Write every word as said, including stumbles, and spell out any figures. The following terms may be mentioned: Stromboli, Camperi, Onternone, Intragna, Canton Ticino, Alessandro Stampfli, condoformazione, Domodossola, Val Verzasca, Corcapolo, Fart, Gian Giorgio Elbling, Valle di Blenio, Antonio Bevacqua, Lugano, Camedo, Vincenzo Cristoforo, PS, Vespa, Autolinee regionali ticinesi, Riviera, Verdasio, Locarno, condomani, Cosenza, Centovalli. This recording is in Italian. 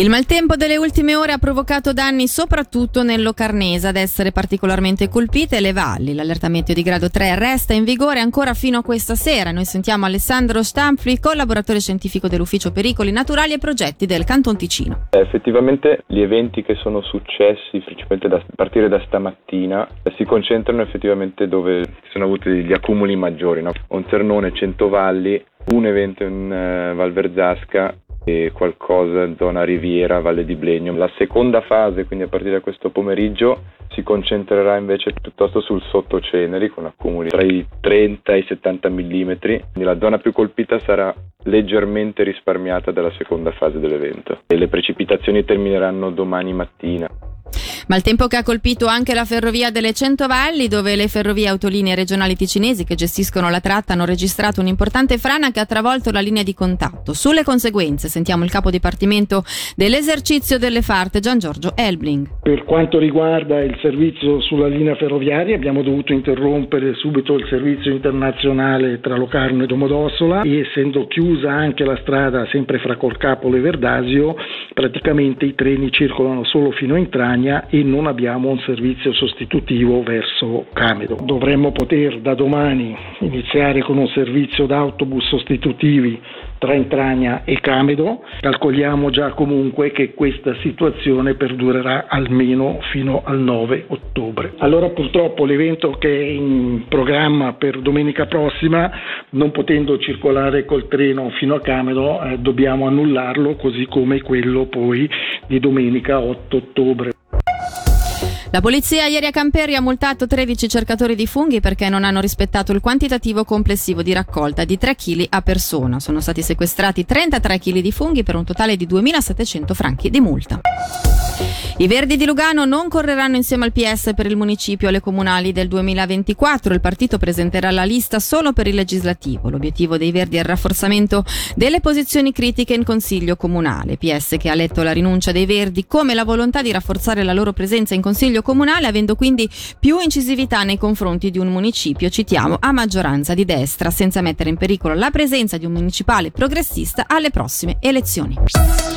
Il maltempo delle ultime ore ha provocato danni soprattutto nel Locarnese, ad essere particolarmente colpite le valli. L'allerta meteo di grado tre resta in vigore ancora fino a questa sera. Noi sentiamo Alessandro Stampfli, collaboratore scientifico dell'Ufficio Pericoli Naturali e Progetti del Canton Ticino. Effettivamente gli eventi che sono successi, principalmente da partire da stamattina, si concentrano effettivamente dove sono avuti gli accumuli maggiori, no? Onternone, Centovalli, un evento in uh, Val Verzasca e qualcosa in zona Riviera, Valle di Blenio. La seconda fase, quindi a partire da questo pomeriggio, si concentrerà invece piuttosto sul sottoceneri, con accumuli tra i trenta e i settanta millimetri, quindi la zona più colpita sarà leggermente risparmiata dalla seconda fase dell'evento e le precipitazioni termineranno domani mattina. Maltempo che ha colpito anche la ferrovia delle Centovalli, dove le ferrovie Autolinee regionali ticinesi che gestiscono la tratta hanno registrato un'importante frana che ha travolto la linea di contatto. Sulle conseguenze sentiamo il capo dipartimento dell'esercizio delle Fart, Gian Giorgio Elbling. Per quanto riguarda il servizio sulla linea ferroviaria, abbiamo dovuto interrompere subito il servizio internazionale tra Locarno e Domodossola, e essendo chiusa anche la strada sempre fra Corcapolo e Verdasio, praticamente i treni circolano solo fino a Intragna e non abbiamo un servizio sostitutivo verso Camedo. Dovremmo poter da domani iniziare con un servizio d'autobus sostitutivi tra Intragna e Camedo. Calcoliamo già comunque che questa situazione perdurerà almeno fino al nove ottobre. Allora purtroppo l'evento che è in programma per domenica prossima, non potendo circolare col treno fino a Camedo, eh, dobbiamo annullarlo, così come quello poi di domenica otto ottobre. La polizia ieri a Camperi ha multato tredici cercatori di funghi perché non hanno rispettato il quantitativo complessivo di raccolta di tre chili a persona. Sono stati sequestrati trentatré chili di funghi per un totale di duemilasettecento franchi di multa. I Verdi di Lugano non correranno insieme al P S per il municipio alle comunali del duemilaventiquattro. Il partito presenterà la lista solo per il legislativo. L'obiettivo dei Verdi è il rafforzamento delle posizioni critiche in consiglio comunale. P S che ha letto la rinuncia dei Verdi come la volontà di rafforzare la loro presenza in consiglio comunale, avendo quindi più incisività nei confronti di un municipio, citiamo, a maggioranza di destra, senza mettere in pericolo la presenza di un municipale progressista alle prossime elezioni.